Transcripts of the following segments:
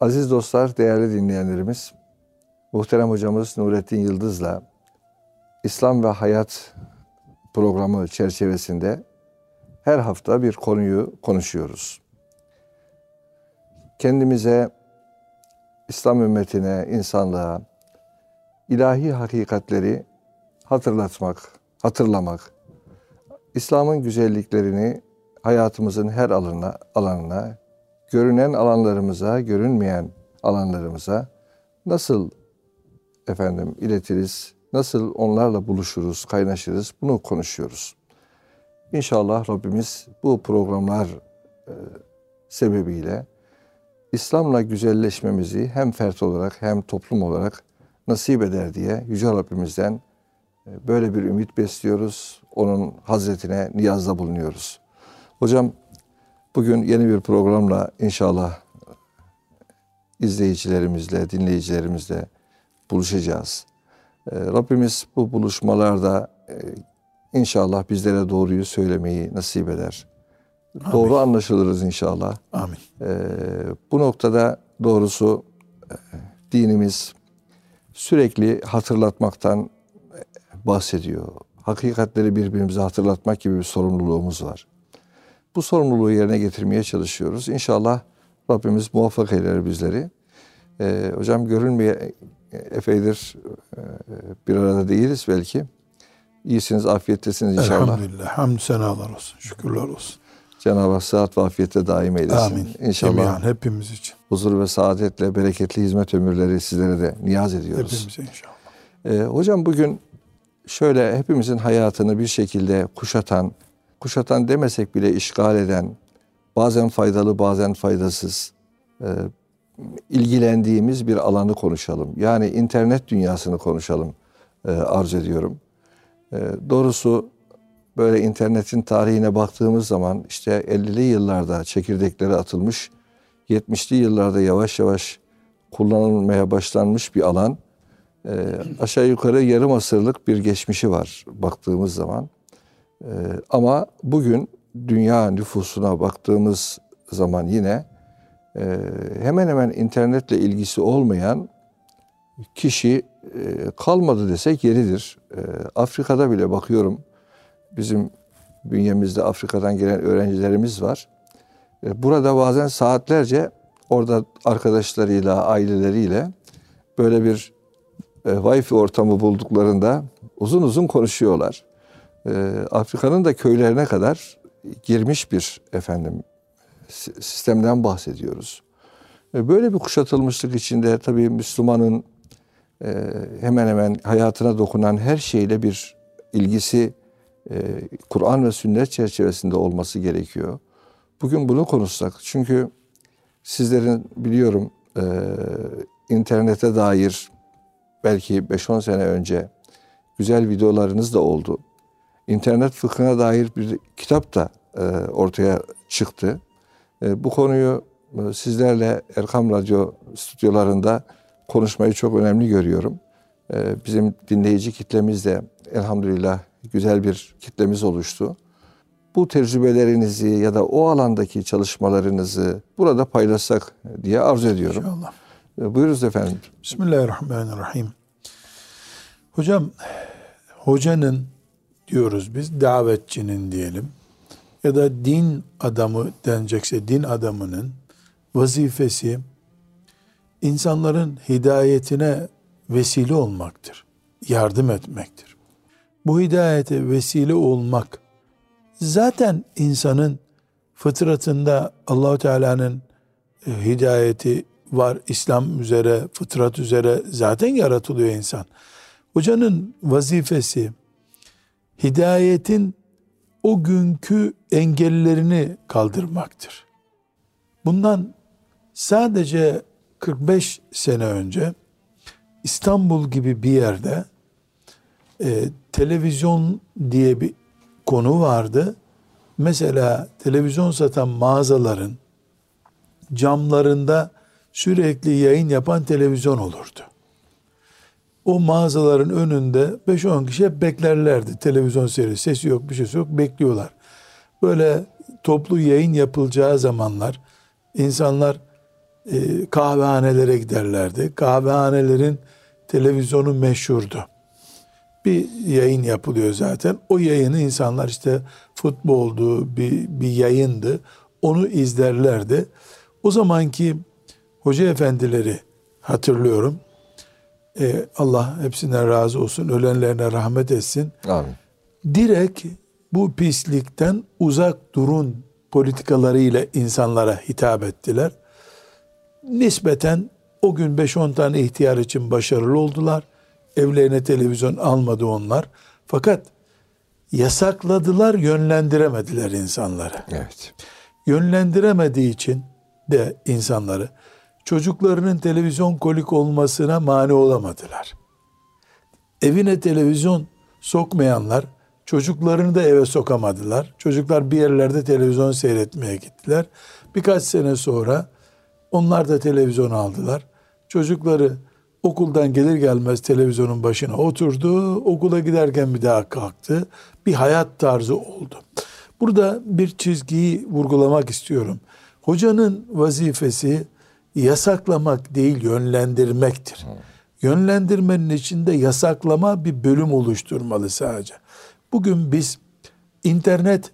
Aziz dostlar, değerli dinleyenlerimiz, muhterem hocamız Nurettin Yıldız'la İslam ve Hayat programı çerçevesinde her hafta bir konuyu konuşuyoruz. Kendimize, İslam ümmetine, insanlığa ilahi hakikatleri hatırlamak, İslam'ın güzelliklerini hayatımızın her alanına, görünen alanlarımıza, görünmeyen alanlarımıza nasıl iletiriz, nasıl onlarla buluşuruz, kaynaşırız, bunu konuşuyoruz. İnşallah Rabbimiz bu programlar sebebiyle İslam'la güzelleşmemizi hem fert olarak hem toplum olarak nasip eder diye Yüce Rabbimizden böyle bir ümit besliyoruz. Onun hazretine niyazda bulunuyoruz. Hocam, bugün yeni bir programla inşallah izleyicilerimizle, dinleyicilerimizle buluşacağız. Rabbimiz bu buluşmalarda inşallah bizlere doğruyu söylemeyi nasip eder. Amin. Doğru anlaşılırız inşallah. Amin. Bu noktada doğrusu dinimiz sürekli hatırlatmaktan bahsediyor. Hakikatleri birbirimize hatırlatmak gibi bir sorumluluğumuz var. Bu sorumluluğu yerine getirmeye çalışıyoruz. İnşallah Rabbimiz muvaffak eyler bizleri. Hocam, görünmeye epeydir bir arada değiliz belki. İyisiniz, afiyettesiniz inşallah. Elhamdülillah. Hamdü senalar olsun. Şükürler olsun. Cenab-ı Hak sıhhat ve afiyette daim eylesin. Amin. İnşallah. Emiyan, hepimiz için. Huzur ve saadetle bereketli hizmet ömürleri sizlere de niyaz ediyoruz. Hepimize inşallah. Hocam, bugün şöyle hepimizin hayatını bir şekilde kuşatan demesek bile işgal eden, bazen faydalı bazen faydasız ilgilendiğimiz bir alanı konuşalım. Yani internet dünyasını konuşalım arz ediyorum. Doğrusu böyle internetin tarihine baktığımız zaman işte 50'li yıllarda çekirdekleri atılmış, 70'li yıllarda yavaş yavaş kullanılmaya başlanmış bir alan. Aşağı yukarı yarım asırlık bir geçmişi var baktığımız zaman. Ama bugün dünya nüfusuna baktığımız zaman yine hemen hemen internetle ilgisi olmayan kişi kalmadı desek yeridir. Afrika'da bile bakıyorum, bizim bünyemizde Afrika'dan gelen öğrencilerimiz var. Burada bazen saatlerce orada arkadaşlarıyla, aileleriyle böyle bir Wi-Fi ortamı bulduklarında uzun uzun konuşuyorlar. Afrika'nın da köylerine kadar girmiş bir sistemden bahsediyoruz. Böyle bir kuşatılmışlık içinde tabii Müslümanın hemen hemen hayatına dokunan her şeyle bir ilgisi Kur'an ve sünnet çerçevesinde olması gerekiyor. Bugün bunu konuşsak, çünkü sizlerin biliyorum internete dair belki 5-10 sene önce güzel videolarınız da oldu. İnternet fıkhına dair bir kitap da ortaya çıktı. Bu konuyu sizlerle Erkam Radyo stüdyolarında konuşmayı çok önemli görüyorum. Bizim dinleyici kitlemiz de elhamdülillah güzel bir kitlemiz oluştu. Bu tecrübelerinizi ya da o alandaki çalışmalarınızı burada paylaşsak diye arzu ediyorum. İnşallah. Buyurunuz efendim. Bismillahirrahmanirrahim. Hocam, hocanın diyoruz biz, davetçinin diyelim, ya da din adamı denecekse din adamının vazifesi insanların hidayetine vesile olmaktır, yardım etmektir. Bu hidayete vesile olmak zaten insanın fıtratında Allah-u Teala'nın hidayeti var. İslam üzere, fıtrat üzere zaten yaratılıyor insan. Hocanın vazifesi hidayetin o günkü engellerini kaldırmaktır. Bundan sadece 45 sene önce İstanbul gibi bir yerde televizyon diye bir konu vardı. Mesela televizyon satan mağazaların camlarında sürekli yayın yapan televizyon olurdu. O mağazaların önünde 5-10 kişi hep beklerlerdi. Televizyon serisi, sesi yok, bir şey yok, bekliyorlar. Böyle toplu yayın yapılacağı zamanlar insanlar kahvehanelere giderlerdi. Kahvehanelerin televizyonu meşhurdu. Bir yayın yapılıyor zaten. O yayını insanlar işte futboldu, bir yayındı. Onu izlerlerdi. O zamanki hoca efendileri hatırlıyorum. Allah hepsinden razı olsun. Ölenlerine rahmet etsin. Amin. Direkt bu pislikten uzak durun politikalarıyla insanlara hitap ettiler. Nispeten o gün 5-10 tane ihtiyar için başarılı oldular. Evlerine televizyon almadı onlar. Fakat yasakladılar, yönlendiremediler insanları. Evet. Yönlendiremediği için de insanları, çocuklarının televizyon kolik olmasına mani olamadılar. Evine televizyon sokmayanlar çocuklarını da eve sokamadılar. Çocuklar bir yerlerde televizyon seyretmeye gittiler. Birkaç sene sonra onlar da televizyon aldılar. Çocukları okuldan gelir gelmez televizyonun başına oturdu. Okula giderken bir daha kalktı. Bir hayat tarzı oldu. Burada bir çizgiyi vurgulamak istiyorum. Hocanın vazifesi yasaklamak değil, yönlendirmektir. Yönlendirmenin içinde yasaklama bir bölüm oluşturmalı sadece. Bugün biz internet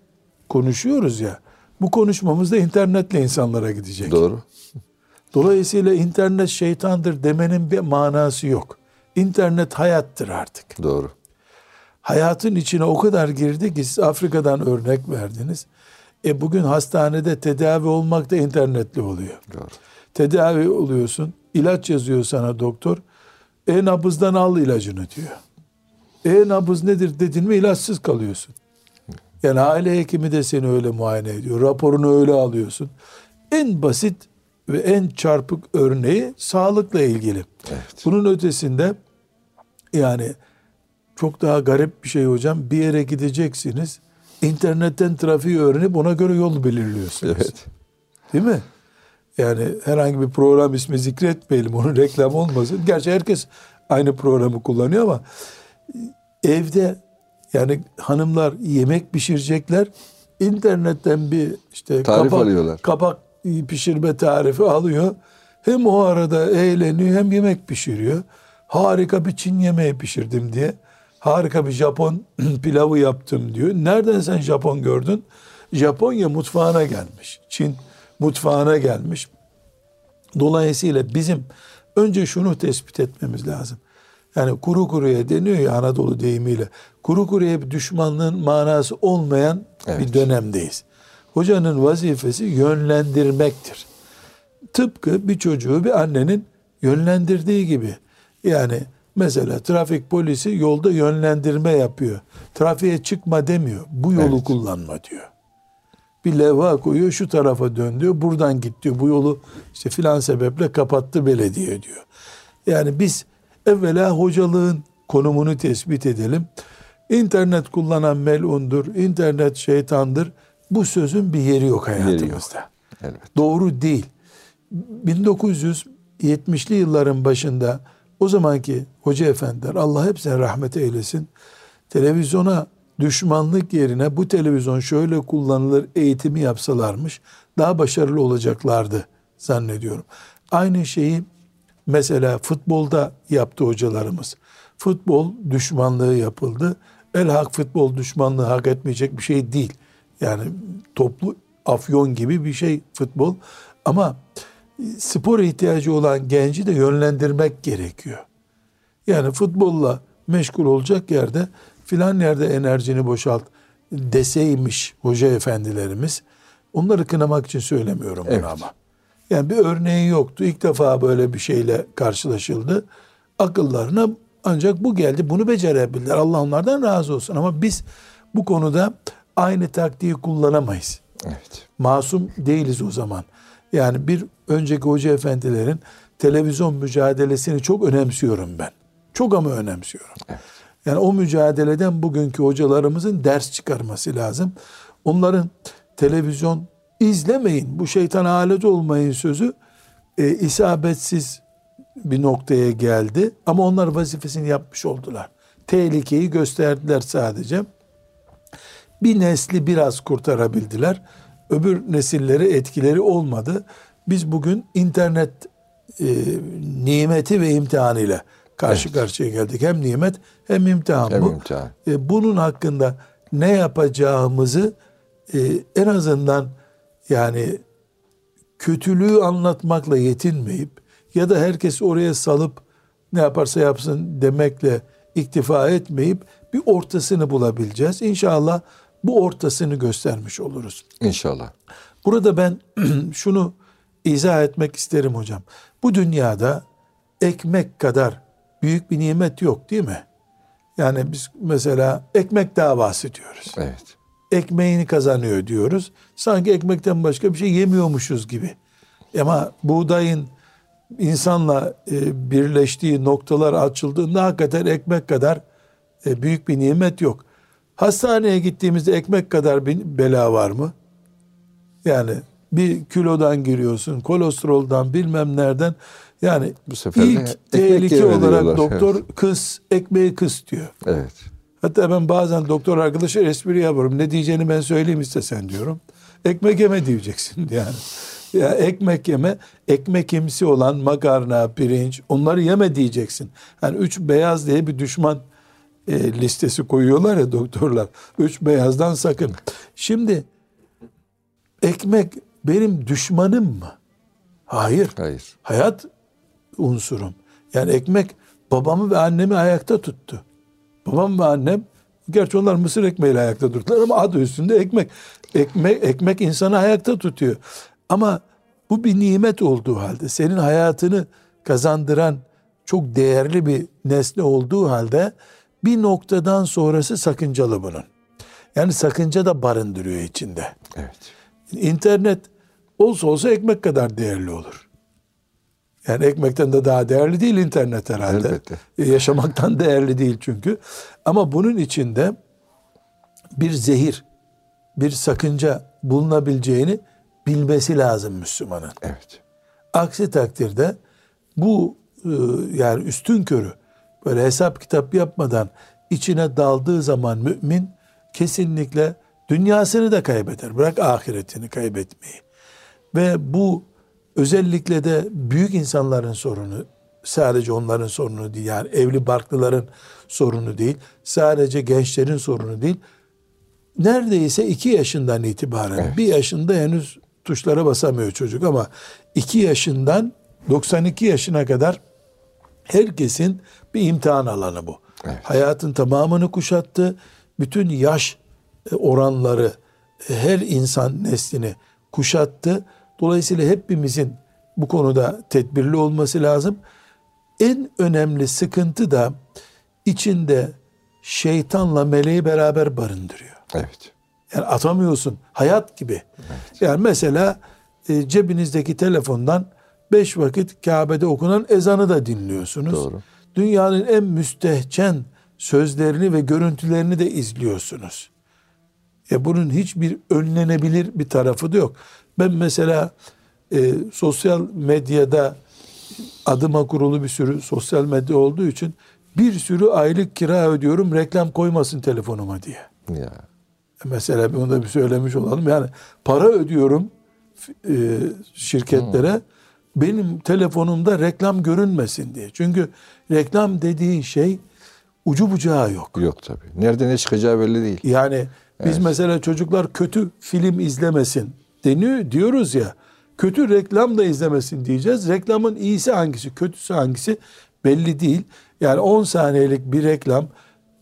konuşuyoruz ya, bu konuşmamız da internetle insanlara gidecek. Doğru. Dolayısıyla internet şeytandır demenin bir manası yok. İnternet hayattır artık. Doğru. Hayatın içine o kadar girdi ki, siz Afrika'dan örnek verdiniz. Bugün hastanede tedavi olmak da internetli oluyor. Doğru. Tedavi oluyorsun, ilaç yazıyor sana doktor. E-Nabız'dan al ilacını diyor. E-Nabız nedir dedin mi ilaçsız kalıyorsun. Yani aile hekimi de seni öyle muayene ediyor. Raporunu öyle alıyorsun. En basit ve en çarpık örneği sağlıkla ilgili. Evet. Bunun ötesinde yani çok daha garip bir şey hocam. Bir yere gideceksiniz. İnternetten trafiği öğrenip ona göre yol belirliyorsunuz. Evet. Değil mi? Yani herhangi bir program ismi zikretmeyelim. Onun reklam olmasın. Gerçi herkes aynı programı kullanıyor ama evde yani hanımlar yemek pişirecekler. İnternetten bir işte kabak pişirme tarifi alıyor. Hem o arada eğleniyor hem yemek pişiriyor. Harika bir Çin yemeği pişirdim diye. Harika bir Japon pilavı yaptım diyor. Nereden sen Japon gördün? Japonya mutfağına gelmiş. Çin mutfağına gelmiş. Dolayısıyla bizim önce şunu tespit etmemiz lazım. Yani kuru kuruya deniyor ya Anadolu deyimiyle. Kuru kuruya bir düşmanlığın manası olmayan bir dönemdeyiz. Hocanın vazifesi yönlendirmektir. Tıpkı bir çocuğu bir annenin yönlendirdiği gibi. Yani mesela trafik polisi yolda yönlendirme yapıyor. Trafiğe çıkma demiyor. Bu yolu kullanma diyor. Bir levha koyuyor, şu tarafa dön diyor. Buradan git diyor. Bu yolu işte filan sebeple kapattı belediye diyor. Yani biz evvela hocalığın konumunu tespit edelim. İnternet kullanan melundur, internet şeytandır. Bu sözün bir yeri yok hayatımızda. Yeri yok. Doğru değil. 1970'li yılların başında o zamanki hoca efendiler, Allah hepsine rahmet eylesin, televizyona düşmanlık yerine bu televizyon şöyle kullanılır eğitimi yapsalarmış daha başarılı olacaklardı zannediyorum. Aynı şeyi mesela futbolda yaptı hocalarımız. Futbol düşmanlığı yapıldı. Elhak futbol düşmanlığı hak etmeyecek bir şey değil. Yani toplu afyon gibi bir şey futbol. Ama spor ihtiyacı olan genci de yönlendirmek gerekiyor. Yani futbolla meşgul olacak yerde filan yerde enerjini boşalt deseymiş hoca efendilerimiz. Onları kınamak için söylemiyorum bunu ama. Yani bir örneği yoktu. İlk defa böyle bir şeyle karşılaşıldı. Akıllarına ancak bu geldi. Bunu becerebilirler. Allah onlardan razı olsun. Ama biz bu konuda aynı taktiği kullanamayız. Evet. Masum değiliz o zaman. Yani bir önceki hoca efendilerin televizyon mücadelesini çok önemsiyorum ben. Çok ama önemsiyorum. Evet. Yani o mücadeleden bugünkü hocalarımızın ders çıkarması lazım. Onların televizyon izlemeyin, bu şeytana alet olmayın sözü isabetsiz bir noktaya geldi. Ama onlar vazifesini yapmış oldular. Tehlikeyi gösterdiler sadece. Bir nesli biraz kurtarabildiler. Öbür nesilleri etkileri olmadı. biz bugün internet nimeti ve imtihanıyla karşı karşıya geldik. Hem nimet hem imtihan bu. İmtihan. Bunun hakkında ne yapacağımızı en azından yani kötülüğü anlatmakla yetinmeyip ya da herkes oraya salıp ne yaparsa yapsın demekle iktifa etmeyip bir ortasını bulabileceğiz. İnşallah bu ortasını göstermiş oluruz. İnşallah. Burada ben şunu izah etmek isterim hocam. Bu dünyada ekmek kadar büyük bir nimet yok değil mi? Yani biz mesela ekmek davası diyoruz. Evet. Ekmeğini kazanıyor diyoruz. Sanki ekmekten başka bir şey yemiyormuşuz gibi. Ama buğdayın insanla birleştiği noktalar açıldığında hakikaten ekmek kadar büyük bir nimet yok. Hastaneye gittiğimizde ekmek kadar bir bela var mı? Yani bir kilodan giriyorsun, kolesteroldan bilmem nereden. Yani bu sefer ilk tehlike olarak diyorlar, doktor kıs, ekmeği kıs diyor. Evet. Hatta ben bazen doktor arkadaşa espri yapıyorum. Ne diyeceğini ben söyleyeyim istesen diyorum. Ekmek yeme diyeceksin yani. Ya ekmek yeme, ekmekimsi olan makarna, pirinç onları yeme diyeceksin. Yani üç beyaz diye bir düşman listesi koyuyorlar ya doktorlar. Üç beyazdan sakın. Şimdi ekmek benim düşmanım mı? Hayır. Hayır. Hayat unsurum. Yani ekmek babamı ve annemi ayakta tuttu. Babam ve annem, gerçi onlar mısır ekmeğiyle ayakta durdular ama adı üstünde ekmek. Ekmek insanı ayakta tutuyor. Ama bu bir nimet olduğu halde, senin hayatını kazandıran çok değerli bir nesne olduğu halde bir noktadan sonrası sakıncalı bunun. Yani sakınca da barındırıyor içinde. Evet. İnternet olsa olsa ekmek kadar değerli olur. Yani ekmekten de daha değerli değil internet herhalde. Elbette. Yaşamaktan değerli değil çünkü. Ama bunun içinde bir zehir, bir sakınca bulunabileceğini bilmesi lazım Müslümanın. Evet. Aksi takdirde bu yani üstünkörü böyle hesap kitap yapmadan içine daldığı zaman mümin kesinlikle dünyasını da kaybeder. Bırak ahiretini kaybetmeyi. Ve bu özellikle de büyük insanların sorunu, sadece onların sorunu değil. Yani evli barklıların sorunu değil. Sadece gençlerin sorunu değil. Neredeyse 2 yaşından itibaren, evet, 1 yaşında henüz tuşlara basamıyor çocuk ama 2 yaşından 92 yaşına kadar herkesin bir imtihan alanı bu. Evet. Hayatın tamamını kuşattı. Bütün yaş oranları her insan neslini kuşattı. Dolayısıyla hepimizin bu konuda tedbirli olması lazım. En önemli sıkıntı da içinde şeytanla meleği beraber barındırıyor. Evet. Yani atamıyorsun. Hayat gibi. Evet. Yani mesela cebinizdeki telefondan 5 vakit Kabe'de okunan ezanı da dinliyorsunuz. Doğru. Dünyanın en müstehcen sözlerini ve görüntülerini de izliyorsunuz. Bunun hiçbir önlenebilir bir tarafı da yok. Ben mesela sosyal medyada adıma kurulu bir sürü sosyal medya olduğu için bir sürü aylık kira ödüyorum, reklam koymasın telefonuma diye. Ya. Mesela bunu da bir söylemiş olalım. Yani para ödüyorum şirketlere. Benim telefonumda reklam görünmesin diye. Çünkü reklam dediğin şey ucu bucağı yok. Yok tabii. Nerede ne çıkacağı belli değil. Yani biz mesela çocuklar kötü film izlemesin deniyor diyoruz ya. Kötü reklam da izlemesin diyeceğiz. Reklamın iyisi hangisi, kötüsü hangisi belli değil. Yani 10 saniyelik bir reklam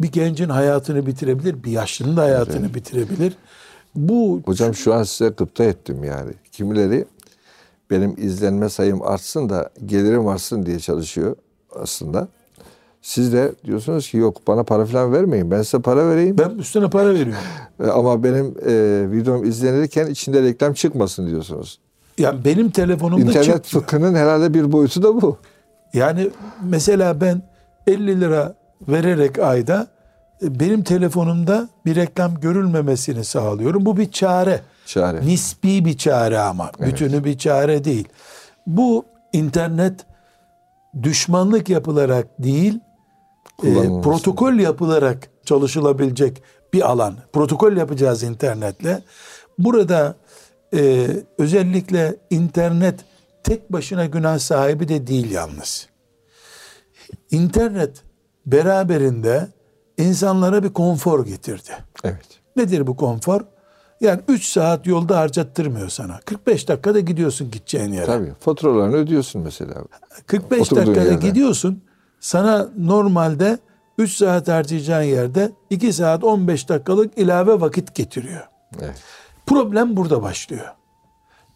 bir gencin hayatını bitirebilir, bir yaşlının da hayatını bitirebilir. Bu hocam şu an size gıpta ettim yani. Kimileri benim izlenme sayım artsın da gelirim artsın diye çalışıyor aslında. Siz de diyorsunuz ki yok bana para falan vermeyin. Ben size para vereyim. Ben üstüne para veriyorum. Ama benim videom izlenirken içinde reklam çıkmasın diyorsunuz. Yani benim telefonumda çıkmıyor. İnternet fıkhının herhalde bir boyutu da bu. Yani mesela ben 50 lira vererek ayda benim telefonumda bir reklam görülmemesini sağlıyorum. Bu bir çare. Çare. Nispi bir çare ama. Evet. Bütünü bir çare değil. Bu internet düşmanlık yapılarak değil, protokol yapılarak çalışılabilecek bir alan. Protokol yapacağız internetle. Burada özellikle internet tek başına günah sahibi de değil yalnız. İnternet beraberinde insanlara bir konfor getirdi. Evet. Nedir bu konfor? Yani 3 saat yolda harcattırmıyor sana. 45 dakikada gidiyorsun gideceğin yere. Tabii. Faturalarını ödüyorsun mesela. 45 oturduğun dakikada yerden gidiyorsun. Sana normalde 3 saat harcayacağın yerde 2 saat 15 dakikalık ilave vakit getiriyor. Evet. Problem burada başlıyor.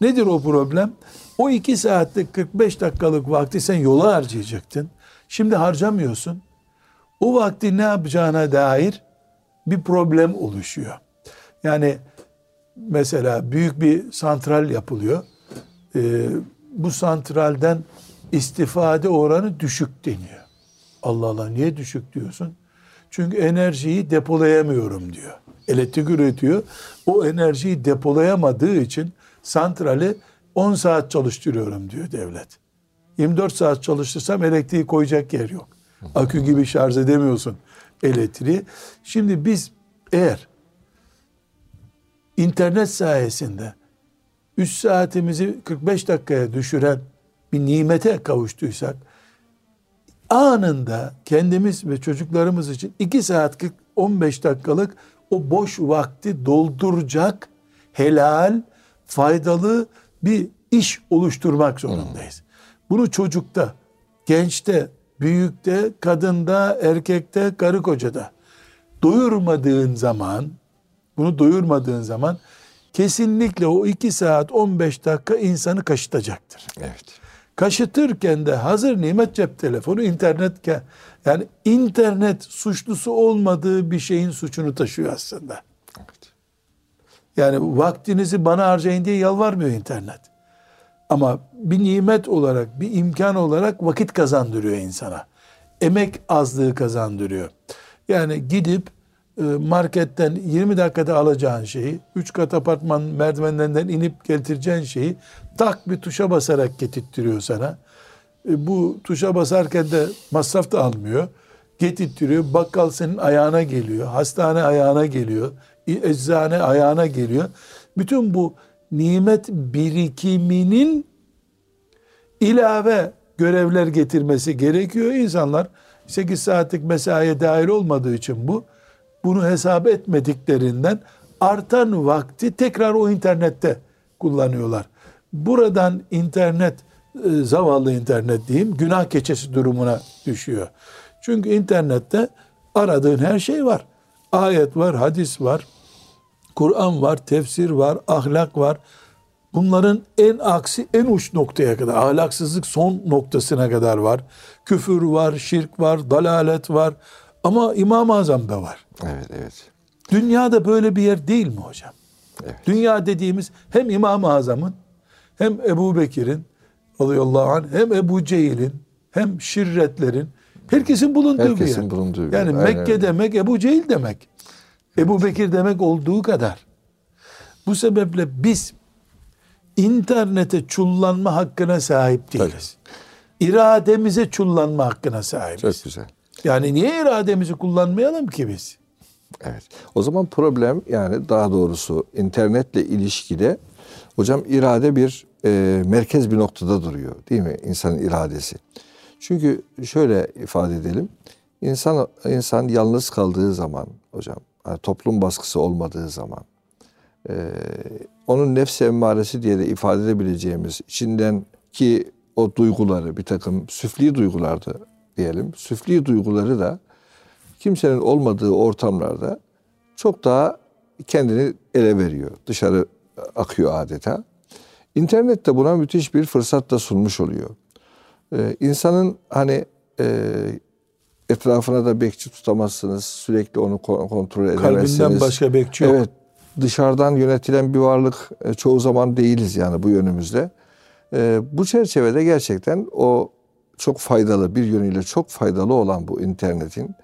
Nedir o problem? O 2 saatlik 45 dakikalık vakti sen yola harcayacaktın. Şimdi harcamıyorsun. O vakti ne yapacağına dair bir problem oluşuyor. Yani mesela büyük bir santral yapılıyor. Bu santralden istifade oranı düşük deniyor. Allah Allah, niye düşük diyorsun? Çünkü enerjiyi depolayamıyorum diyor. Elektrik üretiyor. O enerjiyi depolayamadığı için santrali 10 saat çalıştırıyorum diyor devlet. 24 saat çalıştırsam elektriği koyacak yer yok. Akü gibi şarj edemiyorsun elektriği. Şimdi biz eğer internet sayesinde 3 saatimizi 45 dakikaya düşüren bir nimete kavuştuysak, anında kendimiz ve çocuklarımız için 2 saat 15 dakikalık o boş vakti dolduracak helal, faydalı bir iş oluşturmak zorundayız. Bunu çocukta, gençte, büyükte, kadında, erkekte, karı kocada doyurmadığın zaman kesinlikle o 2 saat 15 dakika insanı kaşıtacaktır. Evet. Kaşıtırken de hazır nimet cep telefonu, internet, yani internet suçlusu olmadığı bir şeyin suçunu taşıyor aslında. Evet. Yani vaktinizi bana harcayın diye yalvarmıyor internet. Ama bir nimet olarak, bir imkan olarak vakit kazandırıyor insana. Emek azlığı kazandırıyor. Yani gidip marketten 20 dakikada alacağın şeyi, 3 kat apartman merdivenlerinden inip getireceğin şeyi tak bir tuşa basarak getirtiyor sana. Bu tuşa basarken de masraf da almıyor. Getirtiyor. Bakkal senin ayağına geliyor. Hastane ayağına geliyor. Eczane ayağına geliyor. Bütün bu nimet birikiminin ilave görevler getirmesi gerekiyor. İnsanlar 8 saatlik mesaiye dahil olmadığı için bunu hesap etmediklerinden artan vakti tekrar o internette kullanıyorlar. Buradan internet, zavallı internet diyeyim, günah keçesi durumuna düşüyor. Çünkü internette aradığın her şey var. Ayet var, hadis var, Kur'an var, tefsir var, ahlak var. Bunların en aksi, en uç noktaya kadar, ahlaksızlık son noktasına kadar var. Küfür var, şirk var, dalalet var. Ama İmam-ı Azam da var. Evet, evet. Dünya da böyle bir yer değil mi hocam? Evet. Dünya dediğimiz hem İmam-ı Azam'ın, hem Ebu Bekir'in, radıyallahu anh, hem Ebu Cehil'in, hem şirretlerin, herkesin bulunduğu bir yer. Yani Mekke demek, Ebu Cehil demek. Ebu Bekir demek olduğu kadar. Bu sebeple biz internete çullanma hakkına sahip değiliz. Tabii. İrademize çullanma hakkına sahibiz. Çok güzel. Yani niye irademizi kullanmayalım ki biz? Evet. O zaman problem, yani daha doğrusu internetle ilişkide hocam irade bir merkez bir noktada duruyor değil mi? İnsanın iradesi. Çünkü şöyle ifade edelim. İnsan yalnız kaldığı zaman hocam, yani toplum baskısı olmadığı zaman, onun nefs-i emmaresi diye de ifade edebileceğimiz içindeki o duyguları, bir takım süfli duygulardı diyelim. Süfli duyguları da kimsenin olmadığı ortamlarda çok daha kendini ele veriyor. Dışarı akıyor adeta. İnternet de buna müthiş bir fırsat da sunmuş oluyor. İnsanın hani etrafına da bekçi tutamazsınız. Sürekli onu kontrol edemezsiniz. Kalbinden başka bekçi yok. Evet. Dışarıdan yönetilen bir varlık çoğu zaman değiliz yani bu yönümüzde. Bu çerçevede gerçekten o çok faydalı, bir yönüyle çok faydalı olan bu internetin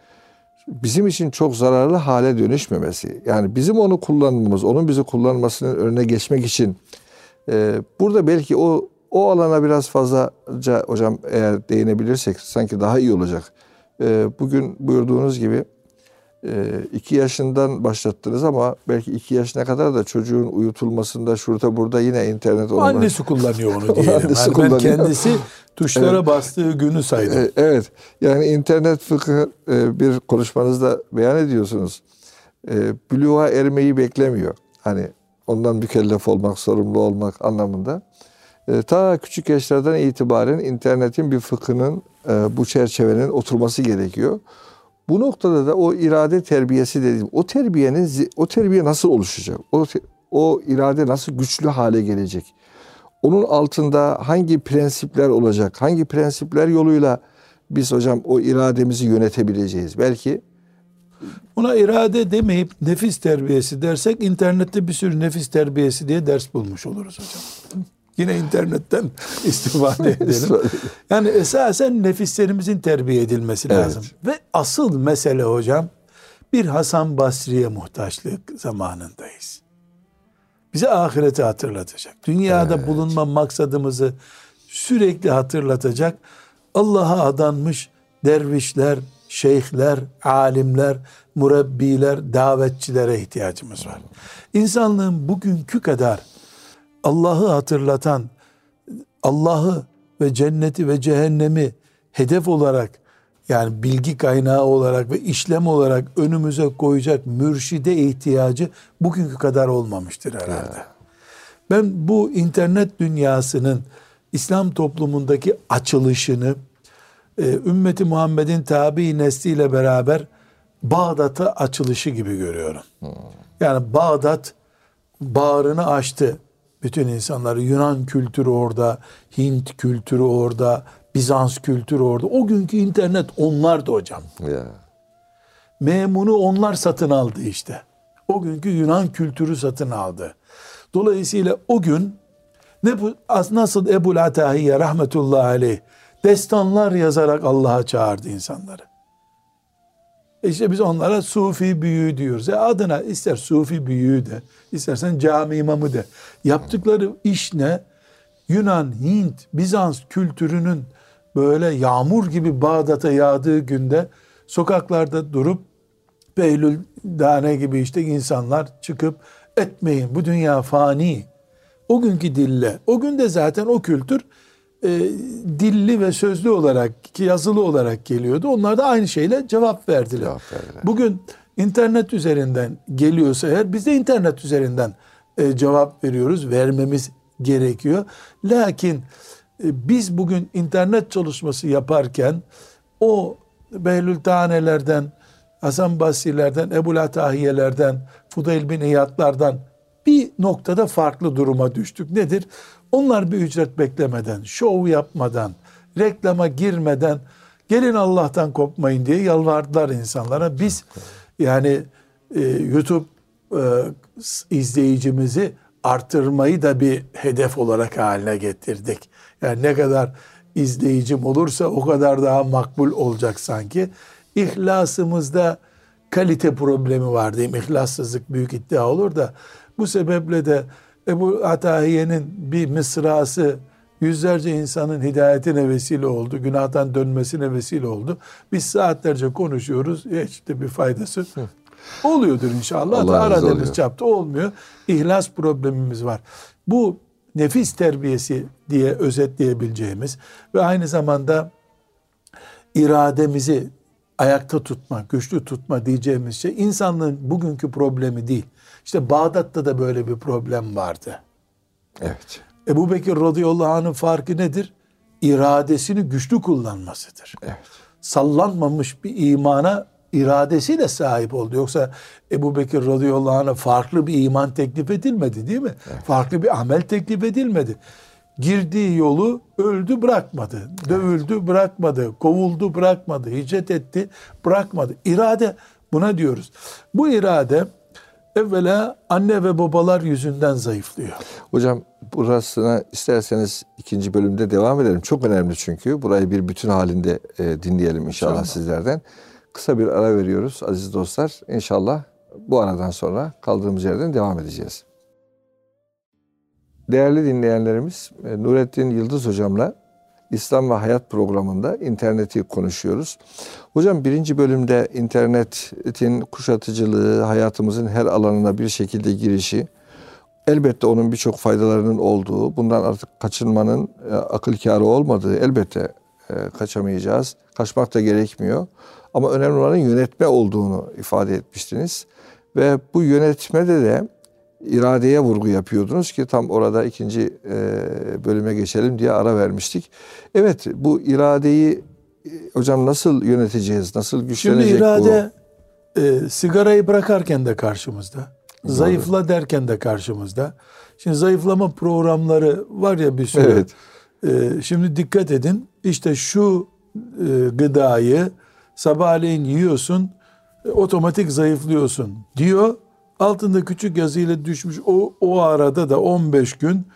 bizim için çok zararlı hale dönüşmemesi. Yani bizim onu kullanmamız, onun bizi kullanmasının önüne geçmek için burada belki o alana biraz fazlaca hocam eğer değinebilirsek sanki daha iyi olacak. Bugün buyurduğunuz gibi 2 yaşından başlattınız ama belki 2 yaşına kadar da çocuğun uyutulmasında şurada burada yine internet olmalı. Annesi kullanıyor onu diyelim. Annesi yani kullanıyor. Kendisi tuşlara bastığı günü saydım. Evet. Yani internet fıkhı bir konuşmanızda beyan ediyorsunuz. Buluğa ermeyi beklemiyor. Hani ondan mükellef olmak, sorumlu olmak anlamında. Ta küçük yaşlardan itibaren internetin bir fıkhının, bu çerçevenin oturması gerekiyor. Bu noktada da o irade terbiyesi dediğim, o terbiye nasıl oluşacak? O irade nasıl güçlü hale gelecek? Onun altında hangi prensipler olacak? Hangi prensipler yoluyla biz hocam o irademizi yönetebileceğiz? Belki buna irade demeyip nefis terbiyesi dersek internette bir sürü nefis terbiyesi diye ders bulmuş oluruz hocam. Yine internetten istifade edelim. Yani esasen nefislerimizin terbiye edilmesi lazım. Ve asıl mesele hocam, bir Hasan Basri'ye muhtaçlık zamanındayız. Bize ahireti hatırlatacak. Dünyada bulunma maksadımızı sürekli hatırlatacak. Allah'a adanmış dervişler, şeyhler, alimler, murabbiler, davetçilere ihtiyacımız var. İnsanlığın bugünkü kadar Allah'ı hatırlatan, Allah'ı ve cenneti ve cehennemi hedef olarak, yani bilgi kaynağı olarak ve işlem olarak önümüze koyacak mürşide ihtiyacı bugünkü kadar olmamıştır herhalde. Ben bu internet dünyasının İslam toplumundaki açılışını ümmeti Muhammed'in tabi nesliyle beraber Bağdat'a açılışı gibi görüyorum. Yani Bağdat bağrını açtı. Bütün insanları, Yunan kültürü orada, Hint kültürü orada, Bizans kültürü orada. O günkü internet onlardı hocam. Yeah. Memunu onlar satın aldı işte. O günkü Yunan kültürü satın aldı. Dolayısıyla o gün nasıl Ebu'l-Atahiye rahmetullahi aleyh destanlar yazarak Allah'a çağırdı insanları. İşte biz onlara Sufi büyüğü diyoruz. Adına ister Sufi büyüğü de, istersen cami imamı de. Yaptıkları iş ne? Yunan, Hint, Bizans kültürünün böyle yağmur gibi Bağdat'a yağdığı günde sokaklarda durup Behlül Dane gibi işte insanlar çıkıp etmeyin, bu dünya fani. O günkü dille, o günde zaten o kültür dilli ve sözlü olarak, yazılı olarak geliyordu. Onlar da aynı şeyle cevap verdiler. Bugün internet üzerinden geliyorsa eğer, biz de internet üzerinden cevap veriyoruz, vermemiz gerekiyor. Lakin biz bugün internet çalışması yaparken o Behlül Danelerden, Hasan Basri'lerden, Ebu'l-Atahiye'lerden, Fudayl bin İyad'lardan bir noktada farklı duruma düştük. Nedir? Onlar bir ücret beklemeden, şov yapmadan, reklama girmeden, gelin Allah'tan kopmayın diye yalvardılar insanlara. Biz yani YouTube izleyicimizi artırmayı da bir hedef olarak haline getirdik. Yani ne kadar izleyicim olursa o kadar daha makbul olacak sanki. İhlasımızda kalite problemi var diyeyim. İhlassızlık büyük iddia olur da, bu sebeple de Ebu'l-Atahiye'nin bir mısrası yüzlerce insanın hidayetine vesile oldu. Günahtan dönmesine vesile oldu. Biz saatlerce konuşuyoruz. Hiç de bir faydası oluyordur inşallah. Aradığımız çapta olmuyor. İhlas problemimiz var. Bu nefis terbiyesi diye özetleyebileceğimiz ve aynı zamanda irademizi ayakta tutma, güçlü tutma diyeceğimiz şey insanlığın bugünkü problemi değil. İşte Bağdat'ta da böyle bir problem vardı. Evet. Ebu Bekir radıyallahu anh'ın farkı nedir? İradesini güçlü kullanmasıdır. Evet. Sallanmamış bir imana iradesiyle sahip oldu. Yoksa Ebu Bekir radıyallahu anh'a farklı bir iman teklif edilmedi değil mi? Evet. Farklı bir amel teklif edilmedi. Girdiği yolu öldü bırakmadı. Evet. Dövüldü bırakmadı. Kovuldu bırakmadı. Hicret etti bırakmadı. İrade, buna diyoruz. Bu irade evvela anne ve babalar yüzünden zayıflıyor. Hocam burasına isterseniz ikinci bölümde devam edelim. Çok önemli çünkü. Burayı bir bütün halinde dinleyelim inşallah sizlerden. Kısa bir ara veriyoruz aziz dostlar. İnşallah bu aradan sonra kaldığımız yerden devam edeceğiz. Değerli dinleyenlerimiz, Nurettin Yıldız hocamla İslam ve Hayat programında interneti konuşuyoruz. Hocam birinci bölümde internetin kuşatıcılığı, hayatımızın her alanına bir şekilde girişi, elbette onun birçok faydalarının olduğu, bundan artık kaçınmanın akıl kârı olmadığı, elbette kaçamayacağız. Kaçmak da gerekmiyor. Ama önemli olanın yönetme olduğunu ifade etmiştiniz. Ve bu yönetmede de iradeye vurgu yapıyordunuz ki tam orada ikinci bölüme geçelim diye ara vermiştik. Evet, bu iradeyi hocam nasıl yöneteceğiz? Nasıl güçlenecek bu? Şimdi irade sigarayı bırakarken de karşımızda. Doğru. Zayıfla derken de karşımızda. Şimdi zayıflama programları var ya bir sürü. Evet. Şimdi dikkat edin. İşte şu gıdayı sabahleyin yiyorsun, otomatik zayıflıyorsun diyor. Altında küçük yazıyla düşmüş o arada da 15 gün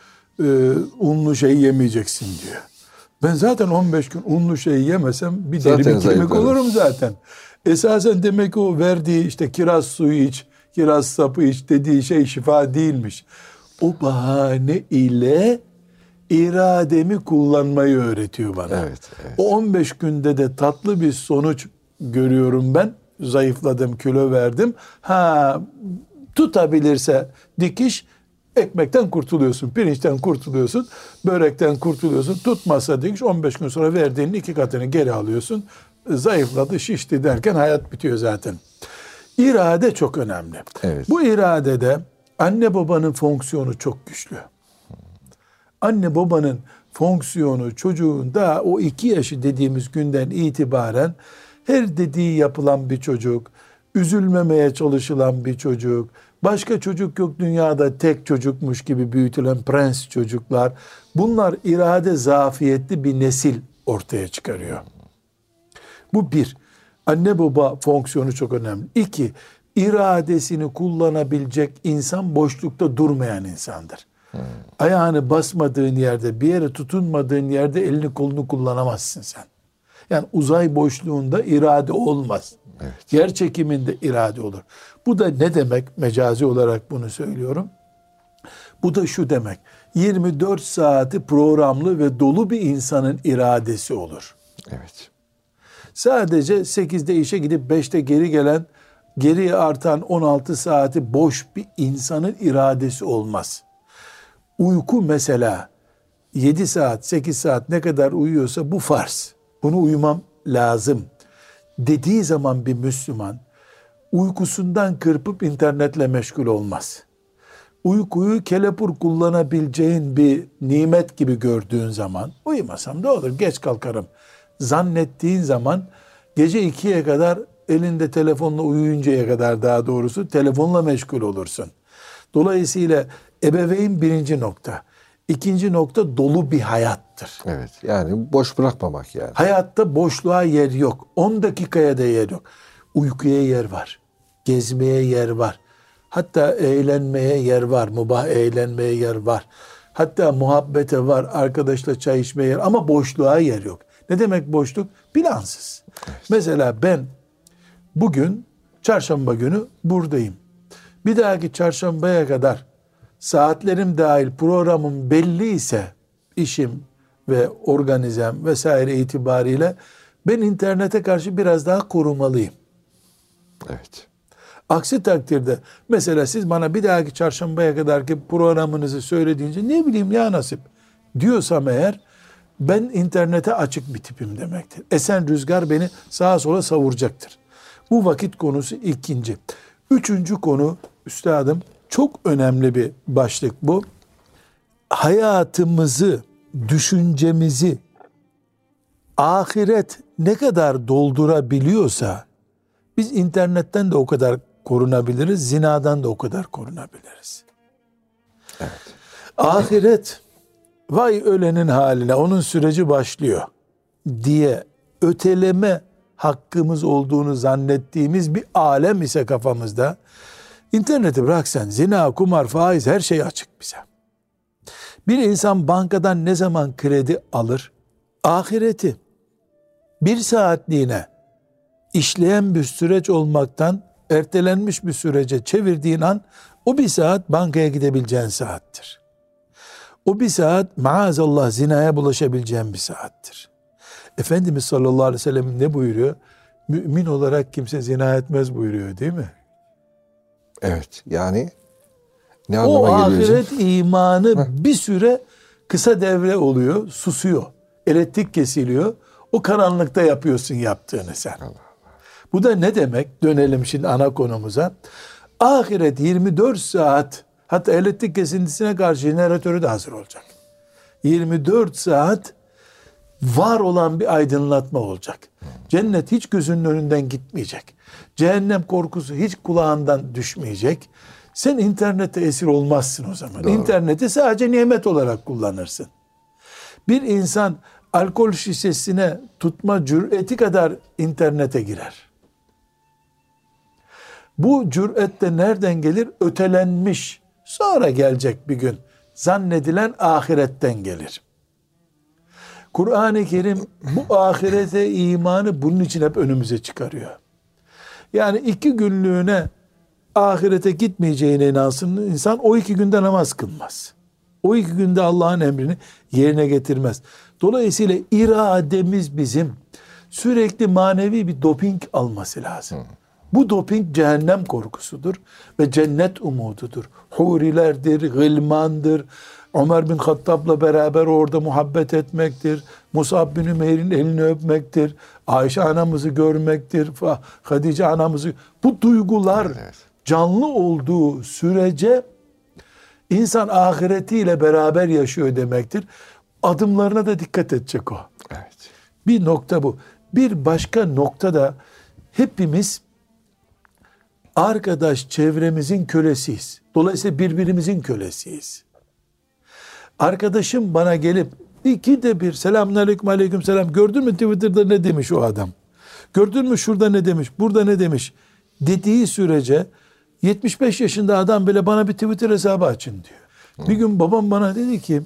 unlu şey yemeyeceksin diyor. Ben zaten 15 gün unlu şey yemesem bir deri bir kemik olurum zaten. Esasen demek ki o verdiği işte kiraz suyu iç, kiraz sapı iç dediği şey şifa değilmiş. O bahane ile irademi kullanmayı öğretiyor bana. Evet. O 15 günde de tatlı bir sonuç görüyorum ben. Zayıfladım, kilo verdim. Tutabilirse dikiş, ekmekten kurtuluyorsun, pirinçten kurtuluyorsun, börekten kurtuluyorsun. Tutmazsa dikiş, 15 gün sonra verdiğinin 2 katını geri alıyorsun. Zayıfladı, şişti derken hayat bitiyor zaten. İrade çok önemli. Evet. Bu iradede anne babanın fonksiyonu çok güçlü. Anne babanın fonksiyonu çocuğun daha o 2 yaşı dediğimiz günden itibaren her dediği yapılan bir çocuk, üzülmemeye çalışılan bir çocuk, başka çocuk yok dünyada tek çocukmuş gibi büyütülen prens çocuklar, bunlar irade zafiyetli bir nesil ortaya çıkarıyor. Bu bir, anne baba fonksiyonu çok önemli. 2, iradesini kullanabilecek insan boşlukta durmayan insandır. Ayağını basmadığın yerde, bir yere tutunmadığın yerde elini kolunu kullanamazsın sen. Yani uzay boşluğunda irade olmaz. Evet. Yer çekiminde irade olur. Bu da ne demek? Mecazi olarak bunu söylüyorum. Bu da şu demek. 24 saati programlı ve dolu bir insanın iradesi olur. Evet. Sadece 8'de işe gidip 5'te geriye artan 16 saati boş bir insanın iradesi olmaz. Uyku mesela 7 saat, 8 saat ne kadar uyuyorsa bu farz. Bunu uyumam lazım dediği zaman bir Müslüman uykusundan kırpıp internetle meşgul olmaz. Uykuyu kelepur kullanabileceğin bir nimet gibi gördüğün zaman, uyumasam da olur, geç kalkarım zannettiğin zaman gece 2'ye kadar elinde telefonla, uyuyuncaya kadar daha doğrusu telefonla meşgul olursun. Dolayısıyla ebeveyn birinci nokta. 2. nokta dolu bir hayattır. Evet, yani boş bırakmamak yani. Hayatta boşluğa yer yok. 10 dakikaya da yer yok. Uykuya yer var. Gezmeye yer var. Hatta eğlenmeye yer var. Mubah eğlenmeye yer var. Hatta muhabbete var. Arkadaşla çay içmeye yer. Ama boşluğa yer yok. Ne demek boşluk? Plansız. Evet. Mesela ben bugün çarşamba günü buradayım. Bir dahaki çarşambaya kadar saatlerim dahil programım belli ise işim ve organizem vesaire itibariyle ben internete karşı biraz daha korumalıyım. Evet. Aksi takdirde mesela siz bana bir dahaki çarşambaya kadarki programınızı söylediğince ne bileyim ya nasip diyorsam eğer ben internete açık bir tipim demektir. Esen rüzgar beni sağa sola savuracaktır. Bu vakit konusu ikinci. 3. konu üstadım. Çok önemli bir başlık bu. Hayatımızı, düşüncemizi ahiret ne kadar doldurabiliyorsa biz internetten de o kadar korunabiliriz, zinadan da o kadar korunabiliriz. Evet. Ahiret, vay ölenin haline, onun süreci başlıyor diye öteleme hakkımız olduğunu zannettiğimiz bir alem ise kafamızda, İnterneti bırak sen, zina, kumar, faiz her şey açık bize. Bir insan bankadan ne zaman kredi alır? Ahireti 1 saatliğine işleyen bir süreç olmaktan ertelenmiş bir sürece çevirdiğin an o 1 saat bankaya gidebileceğin saattir. O bir saat maazallah zinaya bulaşabileceğim bir saattir. Efendimiz sallallahu aleyhi ve sellem ne buyuruyor? Mümin olarak kimse zina etmez buyuruyor, değil mi? Evet, yani ne anlama geliyor? O ahiret imanı bir süre kısa devre oluyor, susuyor. Elektrik kesiliyor. O karanlıkta yapıyorsun yaptığını sen. Allah Allah. Bu da ne demek? Dönelim şimdi ana konumuza. Ahiret 24 saat, hatta elektrik kesintisine karşı jeneratörü de hazır olacak. 24 saat var olan bir aydınlatma olacak. Cennet hiç gözünün önünden gitmeyecek. Cehennem korkusu hiç kulağından düşmeyecek. Sen internete esir olmazsın o zaman. Doğru. İnterneti sadece nimet olarak kullanırsın. Bir insan alkol şişesine tutma cüreti kadar internete girer. Bu cüret de nereden gelir? Ötelenmiş, sonra gelecek bir gün zannedilen ahiretten gelir. Kur'an-ı Kerim bu ahirete imanı bunun için hep önümüze çıkarıyor. Yani 2 günlüğüne ahirete gitmeyeceğine inansın insan, o 2 günde namaz kılmaz. O 2 günde Allah'ın emrini yerine getirmez. Dolayısıyla irademiz bizim sürekli manevi bir doping alması lazım. Bu doping cehennem korkusudur ve cennet umududur. Hurilerdir, gılmandır. Ömer bin Hattab'la beraber orada muhabbet etmektir. Mus'ab bin Ümeyr'in elini öpmektir. Ayşe anamızı görmektir. Hatice anamızı. Bu duygular canlı olduğu sürece insan ahiretiyle beraber yaşıyor demektir. Adımlarına da dikkat edecek o. Evet. Bir nokta bu. Bir başka nokta da hepimiz arkadaş çevremizin kölesiyiz. Dolayısıyla birbirimizin kölesiyiz. Arkadaşım bana gelip 2'de 1 selamünaleyküm aleykümselam, gördün mü Twitter'da ne demiş o adam? Gördün mü şurada ne demiş? Burada ne demiş? Dediği sürece 75 yaşında adam bile bana bir Twitter hesabı açın diyor. Bir gün babam bana dedi ki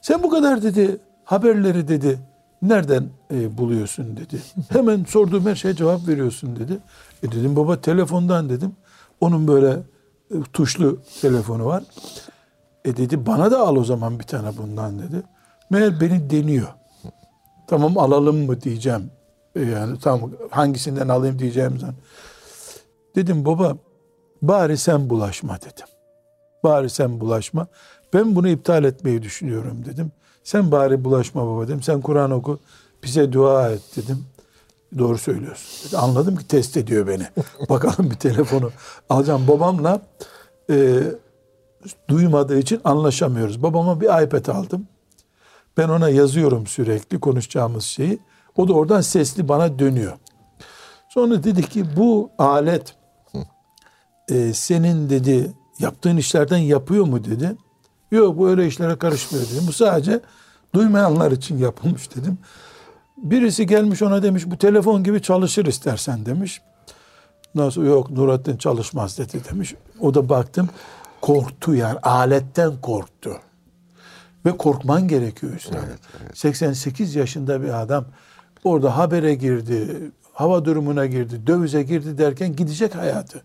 sen bu kadar dedi haberleri dedi nereden buluyorsun dedi. Hemen sorduğum her şeye cevap veriyorsun dedi. Dedim baba telefondan dedim. Onun böyle tuşlu telefonu var. Dedi bana da al o zaman bir tane bundan dedi. Meğer beni deniyor. Tamam alalım mı diyeceğim. Yani tamam hangisinden alayım diyeceğim zaman. Dedim baba bari sen bulaşma dedim. Bari sen bulaşma. Ben bunu iptal etmeyi düşünüyorum dedim. Sen bari bulaşma baba dedim. Sen Kur'an oku, bize dua et dedim. Doğru söylüyorsun dedi. Anladım ki test ediyor beni. Bakalım bir telefonu alacağım. Babamla duymadığı için anlaşamıyoruz. Babama bir iPad aldım. Ben ona yazıyorum sürekli konuşacağımız şeyi. O da oradan sesli bana dönüyor. Sonra dedi ki bu alet senin dedi yaptığın işlerden yapıyor mu dedi. Yok bu öyle işlere karışmıyor dedim. Bu sadece duymayanlar için yapılmış dedim. Birisi gelmiş ona demiş bu telefon gibi çalışır istersen demiş. Nasıl yok Nurettin çalışmaz dedi demiş. O da baktım korktu yani aletten korktu. Ve korkman gerekiyor üstelik. Evet, evet. 88 yaşında bir adam orada habere girdi, hava durumuna girdi, dövize girdi derken gidecek hayatı.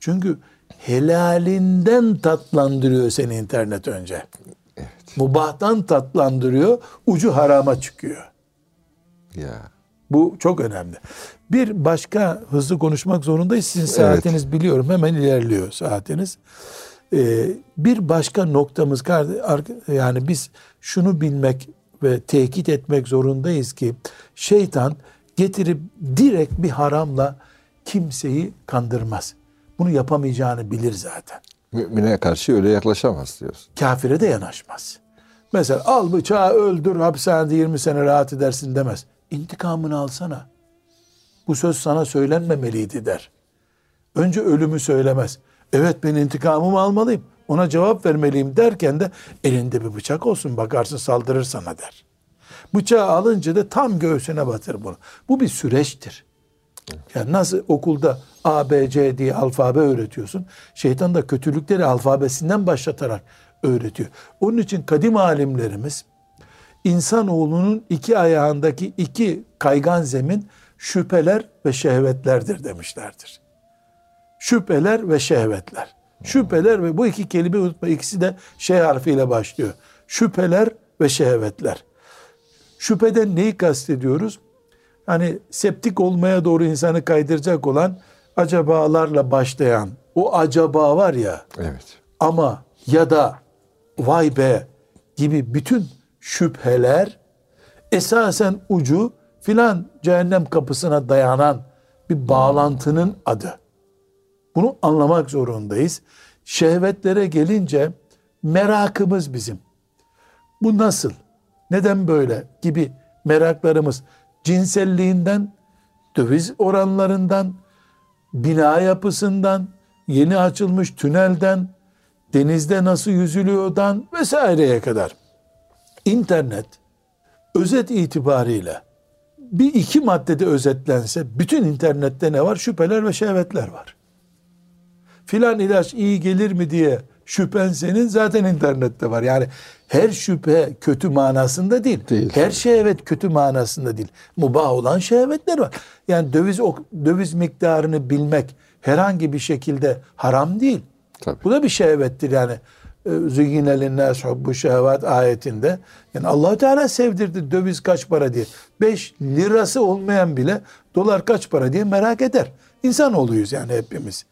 Çünkü helalinden tatlandırıyor seni internet önce. Evet. Mubahtan tatlandırıyor, ucu harama çıkıyor. Ya. Bu çok önemli. Bir başka hızlı konuşmak zorundayız. Sizin saatiniz evet. Biliyorum hemen ilerliyor saatiniz. Bir başka noktamız yani biz şunu bilmek ve tekit etmek zorundayız ki şeytan getirip direkt bir haramla kimseyi kandırmaz. Bunu yapamayacağını bilir zaten. Mümine karşı öyle yaklaşamaz diyoruz. Kafire de yanaşmaz. Mesela al bıçağı öldür hapishanede 20 sene rahat edersin demez. İntikamını alsana. Bu söz sana söylenmemeliydi der. Önce ölümü söylemez. Evet ben intikamımı almalıyım. Ona cevap vermeliyim derken de elinde bir bıçak olsun bakarsın saldırır sana der. Bıçağı alınca da tam göğsüne batır bunu. Bu bir süreçtir. Yani nasıl okulda A, B, C diye alfabe öğretiyorsun. Şeytan da kötülükleri alfabesinden başlatarak öğretiyor. Onun için kadim alimlerimiz insanoğlunun 2 ayağındaki 2 kaygan zemin şüpheler ve şehvetlerdir demişlerdir. Şüpheler ve şehvetler. Şüpheler ve bu 2 kelimeyi unutma. İkisi de şey harfiyle başlıyor. şüpheler ve şehvetler. Şüpheden neyi kastediyoruz? Hani septik olmaya doğru insanı kaydıracak olan acabalarla başlayan o acaba var ya, evet, ama ya da vay be gibi bütün şüpheler esasen ucu filan cehennem kapısına dayanan bir bağlantının adı. Bunu anlamak zorundayız. Şehvetlere gelince merakımız bizim. Bu nasıl? Neden böyle? Gibi meraklarımız cinselliğinden, döviz oranlarından, bina yapısından, yeni açılmış tünelden, denizde nasıl yüzülüyordan vesaireye kadar. İnternet özet itibariyle bir iki maddede özetlense bütün internette ne var? Şüpheler ve şehvetler var. Filan ilaç iyi gelir mi diye şüphen senin zaten internette var. Yani her şüphe kötü manasında değil. Her şehvet kötü manasında değil. Mubah olan şehvetler var. Yani döviz miktarını bilmek herhangi bir şekilde haram değil. Tabii. Bu da bir şehvettir yani. Züginelinnâs hubbu şehvat ayetinde. Yani Allah-u Teala sevdirdi döviz kaç para diye. 5 lirası olmayan bile dolar kaç para diye merak eder. İnsanoluyuz yani hepimiz.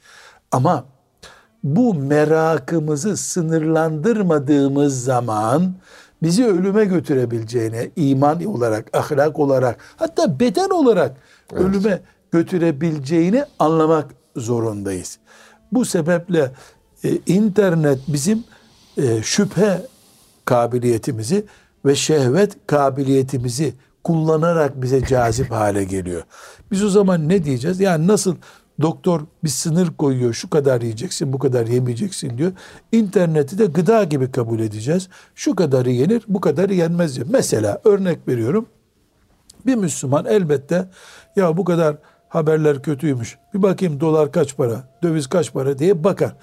Ama bu merakımızı sınırlandırmadığımız zaman bizi ölüme götürebileceğine iman olarak, ahlak olarak, hatta beden olarak, evet, ölüme götürebileceğini anlamak zorundayız. Bu sebeple internet bizim şüphe kabiliyetimizi ve şehvet kabiliyetimizi kullanarak bize cazip hale geliyor. Biz o zaman ne diyeceğiz? Yani nasıl doktor bir sınır koyuyor, şu kadar yiyeceksin, bu kadar yemeyeceksin diyor. İnterneti de gıda gibi kabul edeceğiz. Şu kadarı yenir, bu kadarı yenmez diyor. Mesela örnek veriyorum. Bir Müslüman elbette ya bu kadar haberler kötüymüş, bir bakayım dolar kaç para, döviz kaç para diye bakar.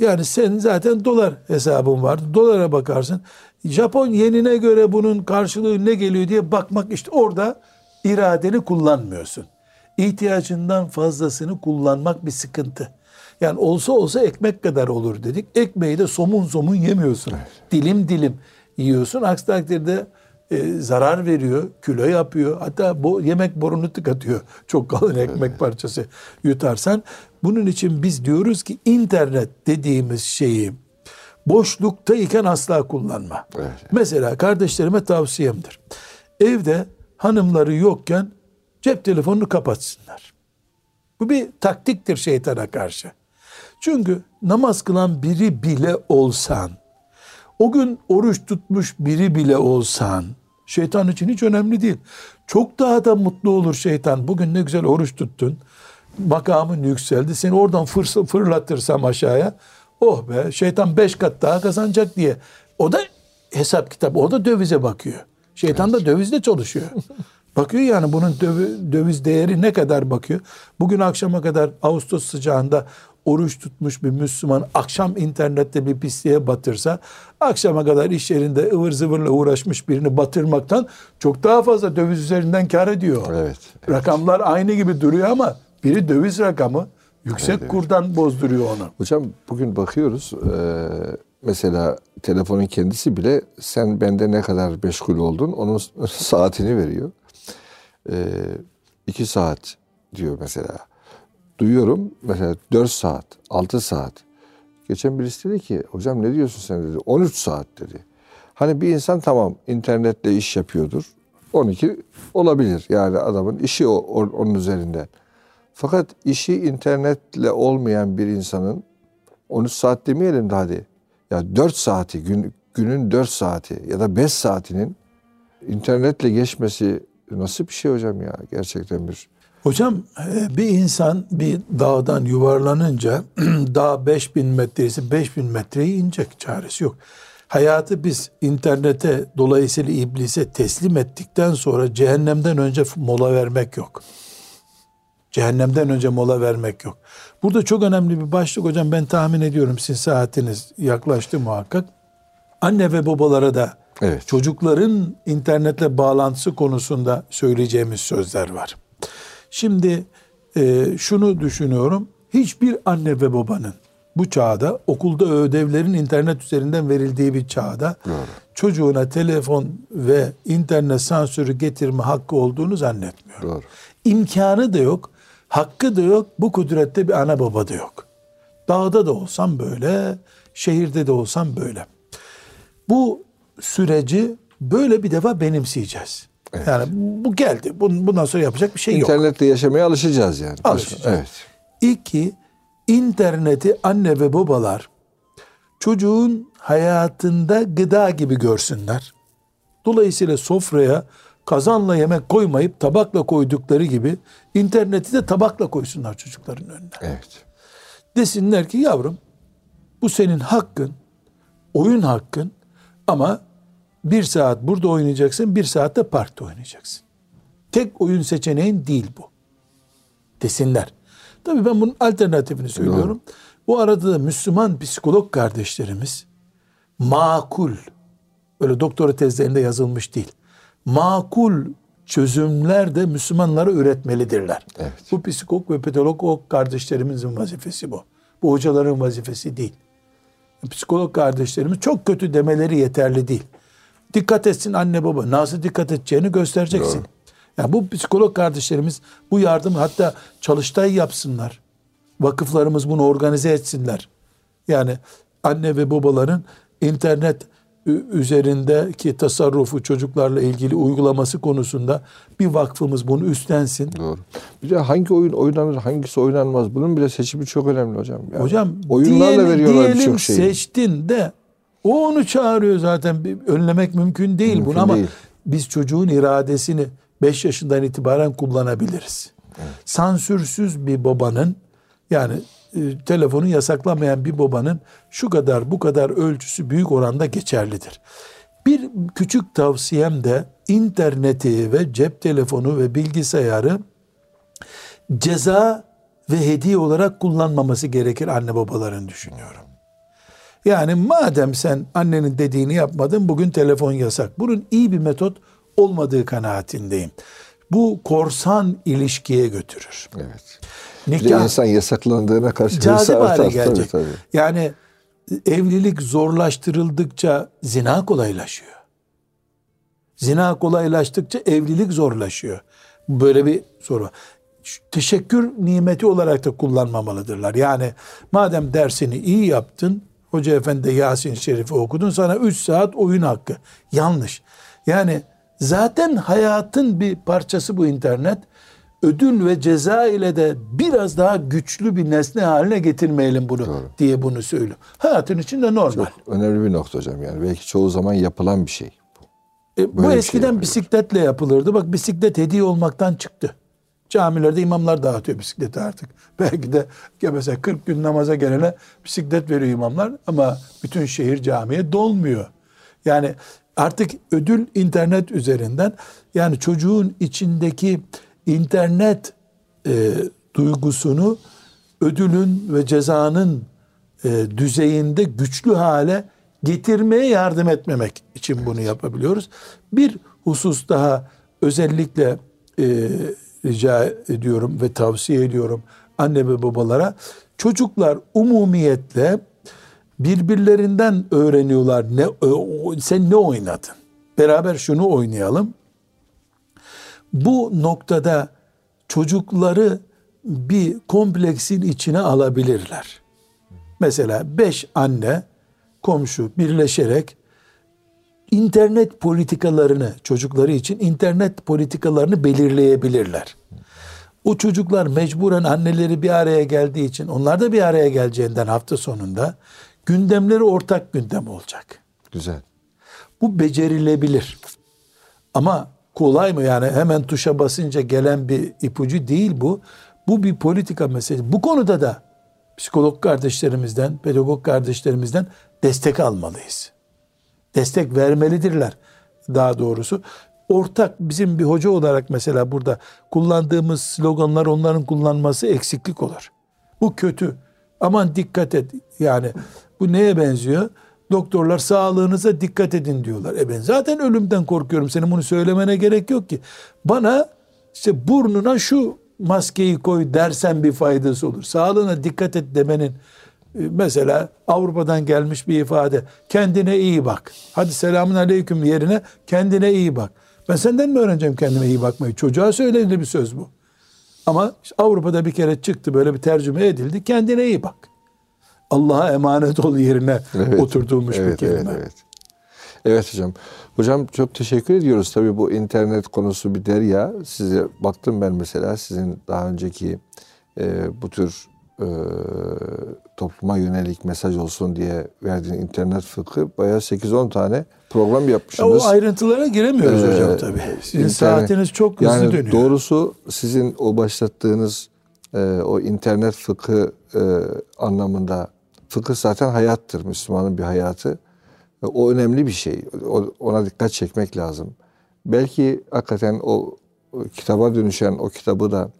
Yani senin zaten dolar hesabın vardı. Dolara bakarsın. Japon yenine göre bunun karşılığı ne geliyor diye bakmak, işte orada iradeni kullanmıyorsun. İhtiyacından fazlasını kullanmak bir sıkıntı. Yani olsa olsa ekmek kadar olur dedik. Ekmeği de somun somun yemiyorsun. Evet. Dilim dilim yiyorsun. Aksi takdirde zarar veriyor, kilo yapıyor. Hatta bu yemek borunu tıkatıyor. Çok kalın ekmek parçası yutarsan. Bunun için biz diyoruz ki internet dediğimiz şeyi boşluktayken asla kullanma. Evet. Mesela kardeşlerime tavsiyemdir. Evde hanımları yokken cep telefonunu kapatsınlar. Bu bir taktiktir şeytana karşı. Çünkü namaz kılan biri bile olsan, o gün oruç tutmuş biri bile olsan, şeytan için hiç önemli değil. Çok daha da mutlu olur şeytan. Bugün ne güzel oruç tuttun, makamın yükseldi, seni oradan fırlatırsam aşağıya, oh be şeytan 5 kat daha kazanacak diye. O da hesap kitap, o da dövize bakıyor. Şeytan da dövizle çalışıyor. Bakıyor yani bunun döviz değeri ne kadar bakıyor. Bugün akşama kadar Ağustos sıcağında oruç tutmuş bir Müslüman akşam internette bir pisliğe batırsa, akşama kadar iş yerinde ıvır zıvırla uğraşmış birini batırmaktan çok daha fazla döviz üzerinden kar ediyor. Evet, evet. Rakamlar aynı gibi duruyor ama biri döviz rakamı, yüksek kurdan bozduruyor onu. Hocam bugün bakıyoruz mesela telefonun kendisi bile sen bende ne kadar meşgul oldun onun saatini veriyor. 2 saat diyor mesela. Duyuyorum mesela 4 saat, 6 saat. Geçen birisi dedi ki hocam ne diyorsun sen dedi. 13 saat dedi. Hani bir insan tamam internetle iş yapıyordur. 12 olabilir. Yani adamın işi onun üzerinden. Fakat işi internetle olmayan bir insanın 13 saat demeyelim de hadi. Ya 4 saati, günün 4 saati ya da 5 saatinin internetle geçmesi nasıl bir şey hocam ya? Gerçekten bir... Hocam bir insan bir dağdan yuvarlanınca dağ 5000 metre ise 5000 metreyi inecek, çaresi yok. Hayatı biz internete, dolayısıyla iblise teslim ettikten sonra cehennemden önce mola vermek yok. Cehennemden önce mola vermek yok. Burada çok önemli bir başlık hocam, ben tahmin ediyorum sizin saatiniz yaklaştı muhakkak. Anne ve babalara da çocukların internetle bağlantısı konusunda söyleyeceğimiz sözler var. Şimdi şunu düşünüyorum. Hiçbir anne ve babanın bu çağda, okulda ödevlerin internet üzerinden verildiği bir çağda çocuğuna telefon ve internet sansürü getirme hakkı olduğunu zannetmiyorum. Doğru. İmkanı da yok, hakkı da yok, bu kudrette bir ana baba da yok. Dağda da olsam böyle, şehirde de olsam böyle. Bu süreci böyle bir defa benimseyeceğiz. Evet. Yani bu geldi. Bundan sonra yapacak bir şey yok. İnternette yaşamaya alışacağız yani. Alışacağız. Evet. İki, interneti anne ve babalar çocuğun hayatında gıda gibi görsünler. Dolayısıyla sofraya kazanla yemek koymayıp tabakla koydukları gibi interneti de tabakla koysunlar çocukların önüne. Evet. Desinler ki yavrum, bu senin hakkın, oyun hakkın, ama 1 saat burada oynayacaksın, 1 saat de parkta oynayacaksın. Tek oyun seçeneğin değil bu, desinler. Tabii ben bunun alternatifini söylüyorum. Doğru. Bu arada da Müslüman psikolog kardeşlerimiz makul, öyle doktora tezlerinde yazılmış değil, makul çözümler de Müslümanlara üretmelidirler. Evet. Bu psikolog ve pedagog kardeşlerimizin vazifesi bu. Bu hocaların vazifesi değil. Psikolog kardeşlerimiz çok kötü demeleri yeterli değil. Dikkat etsin anne baba. Nasıl dikkat edeceğini göstereceksin. Doğru. Yani bu psikolog kardeşlerimiz bu yardımı hatta çalıştay yapsınlar. Vakıflarımız bunu organize etsinler. Yani anne ve babaların internet üzerindeki tasarrufu, çocuklarla ilgili uygulaması konusunda bir vakfımız bunu üstlensin. Doğru. Bir de hangi oyun oynanır, hangisi oynanmaz, bunun bile seçimi çok önemli hocam. Yani hocam oyunlarla veriyorlar birçok şeyi. Seçtin de o onu çağırıyor zaten. Önlemek mümkün değil mümkün bunu ama değil. Biz çocuğun iradesini 5 yaşından itibaren kullanabiliriz. Evet. Sansürsüz bir babanın, yani telefonu yasaklamayan bir babanın şu kadar bu kadar ölçüsü büyük oranda geçerlidir. Bir küçük tavsiyem de interneti ve cep telefonu ve bilgisayarı ceza ve hediye olarak kullanmaması gerekir anne babaların, düşünüyorum. Yani madem sen annenin dediğini yapmadın, bugün telefon yasak. Bunun iyi bir metot olmadığı kanaatindeyim. Bu korsan ilişkiye götürür. Evet. Nikah, insan yasaklandığına karşı cazip hale gelecek. Tabii. Yani evlilik zorlaştırıldıkça zina kolaylaşıyor. Zina kolaylaştıkça evlilik zorlaşıyor. Böyle bir soru var. Teşekkür nimeti olarak da kullanmamalıdırlar. Yani madem dersini iyi yaptın, hoca efendi Yasin Şerif'i okudun, sana 3 saat oyun hakkı. Yanlış. Yani zaten hayatın bir parçası bu internet. Ödül ve ceza ile de biraz daha güçlü bir nesne haline getirmeyelim bunu. Doğru. Diye bunu söylüyorum. Hayatın içinde normal. Çok önemli bir nokta hocam yani. Belki çoğu zaman yapılan bir şey. Bu eskiden şey bisikletle yapılırdı. Bak, bisiklet hediye olmaktan çıktı. Camilerde imamlar dağıtıyor bisikleti artık. Belki de mesela 40 gün namaza gelene bisiklet veriyor imamlar. Ama bütün şehir camiye dolmuyor. Yani artık ödül internet üzerinden, yani çocuğun içindeki internet duygusunu ödülün ve cezanın düzeyinde güçlü hale getirmeye yardım etmemek için bunu yapabiliyoruz. Bir husus daha özellikle rica ediyorum ve tavsiye ediyorum anne ve babalara. Çocuklar umumiyetle birbirlerinden öğreniyorlar. Sen ne oynadın? Beraber şunu oynayalım. Bu noktada çocukları bir kompleksin içine alabilirler. Mesela 5 anne komşu birleşerek internet politikalarını, çocukları için internet politikalarını belirleyebilirler. O çocuklar mecburen anneleri bir araya geldiği için, onlar da bir araya geleceğinden hafta sonunda gündemleri ortak gündem olacak. Güzel. Bu becerilebilir. Ama kolay mı? Yani hemen tuşa basınca gelen bir ipucu değil bu. Bu bir politika meselesi. Bu konuda da psikolog kardeşlerimizden, pedagog kardeşlerimizden destek almalıyız. Destek vermelidirler daha doğrusu. Ortak, bizim bir hoca olarak mesela burada kullandığımız sloganlar onların kullanması eksiklik olur. Bu kötü. Aman dikkat et. Yani bu neye benziyor? Doktorlar sağlığınıza dikkat edin diyorlar. Ben zaten ölümden korkuyorum. Senin bunu söylemene gerek yok ki. Bana işte burnuna şu maskeyi koy dersen bir faydası olur. Sağlığına dikkat et demenin Mesela Avrupa'dan gelmiş bir ifade. Kendine iyi bak. Hadi selamun aleyküm yerine kendine iyi bak. Ben senden mi öğreneceğim kendime iyi bakmayı? Çocuğa söylenir bir söz bu. Ama işte Avrupa'da bir kere çıktı, böyle bir tercüme edildi. Kendine iyi bak. Allah'a emanet ol yerine oturtulmuş bir kelime. Evet hocam. Hocam çok teşekkür ediyoruz. Tabii bu internet konusu bir derya. Size baktım ben mesela sizin daha önceki bu tür topluma yönelik mesaj olsun diye verdiğin internet fıkhı bayağı 8-10 tane program yapmışsınız. O ayrıntılara giremiyoruz hocam tabii. Sizin saatiniz çok hızlı yani dönüyor. Doğrusu sizin o başlattığınız o internet fıkhı anlamında fıkhı zaten hayattır. Müslümanın bir hayatı. O önemli bir şey. Ona dikkat çekmek lazım. Belki hakikaten o kitaba dönüşen o kitabı da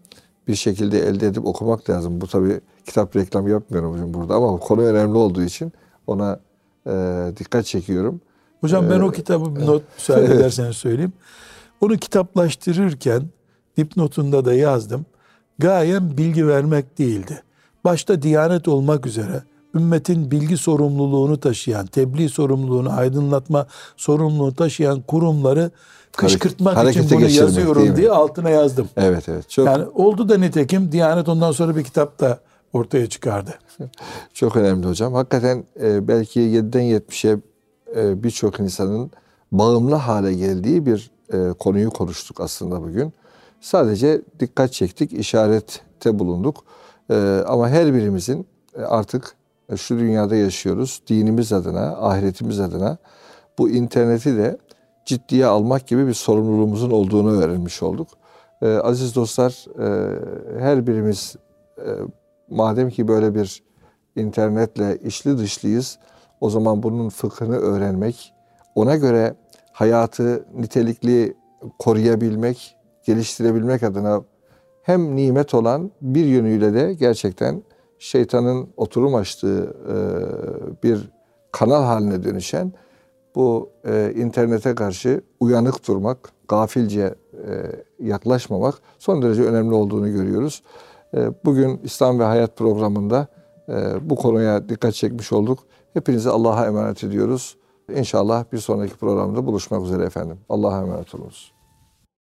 bir şekilde elde edip okumak lazım. Bu tabii kitap reklam yapmıyorum hocam burada ama konu önemli olduğu için ona dikkat çekiyorum. Hocam ben o kitabı not müsaade ederseniz söyleyeyim. Onu kitaplaştırırken dipnotunda da yazdım. Gayem bilgi vermek değildi. Başta Diyanet olmak üzere ümmetin bilgi sorumluluğunu taşıyan, tebliğ sorumluluğunu, aydınlatma sorumluluğunu taşıyan kurumları kışkırtmak için bunu yazıyorum diye altına yazdım. Evet. Çok... Yani oldu da nitekim Diyanet ondan sonra bir kitap da ortaya çıkardı. Çok önemli hocam. Hakikaten belki 7'den 70'e birçok insanın bağımlı hale geldiği bir konuyu konuştuk aslında bugün. Sadece dikkat çektik, işarette bulunduk. Ama her birimizin artık şu dünyada yaşıyoruz. Dinimiz adına, ahiretimiz adına bu interneti de ciddiye almak gibi bir sorumluluğumuzun olduğunu öğrenmiş olduk. Aziz dostlar, her birimiz madem ki böyle bir internetle içli dışlıyız, o zaman bunun fıkhını öğrenmek, ona göre hayatı nitelikli koruyabilmek, geliştirebilmek adına hem nimet olan bir yönüyle de gerçekten şeytanın oturum açtığı bir kanal haline dönüşen bu internete karşı uyanık durmak, gafilce yaklaşmamak son derece önemli olduğunu görüyoruz. Bugün İslam ve Hayat programında bu konuya dikkat çekmiş olduk. Hepinizi Allah'a emanet ediyoruz. İnşallah bir sonraki programda buluşmak üzere efendim. Allah'a emanet olunuz.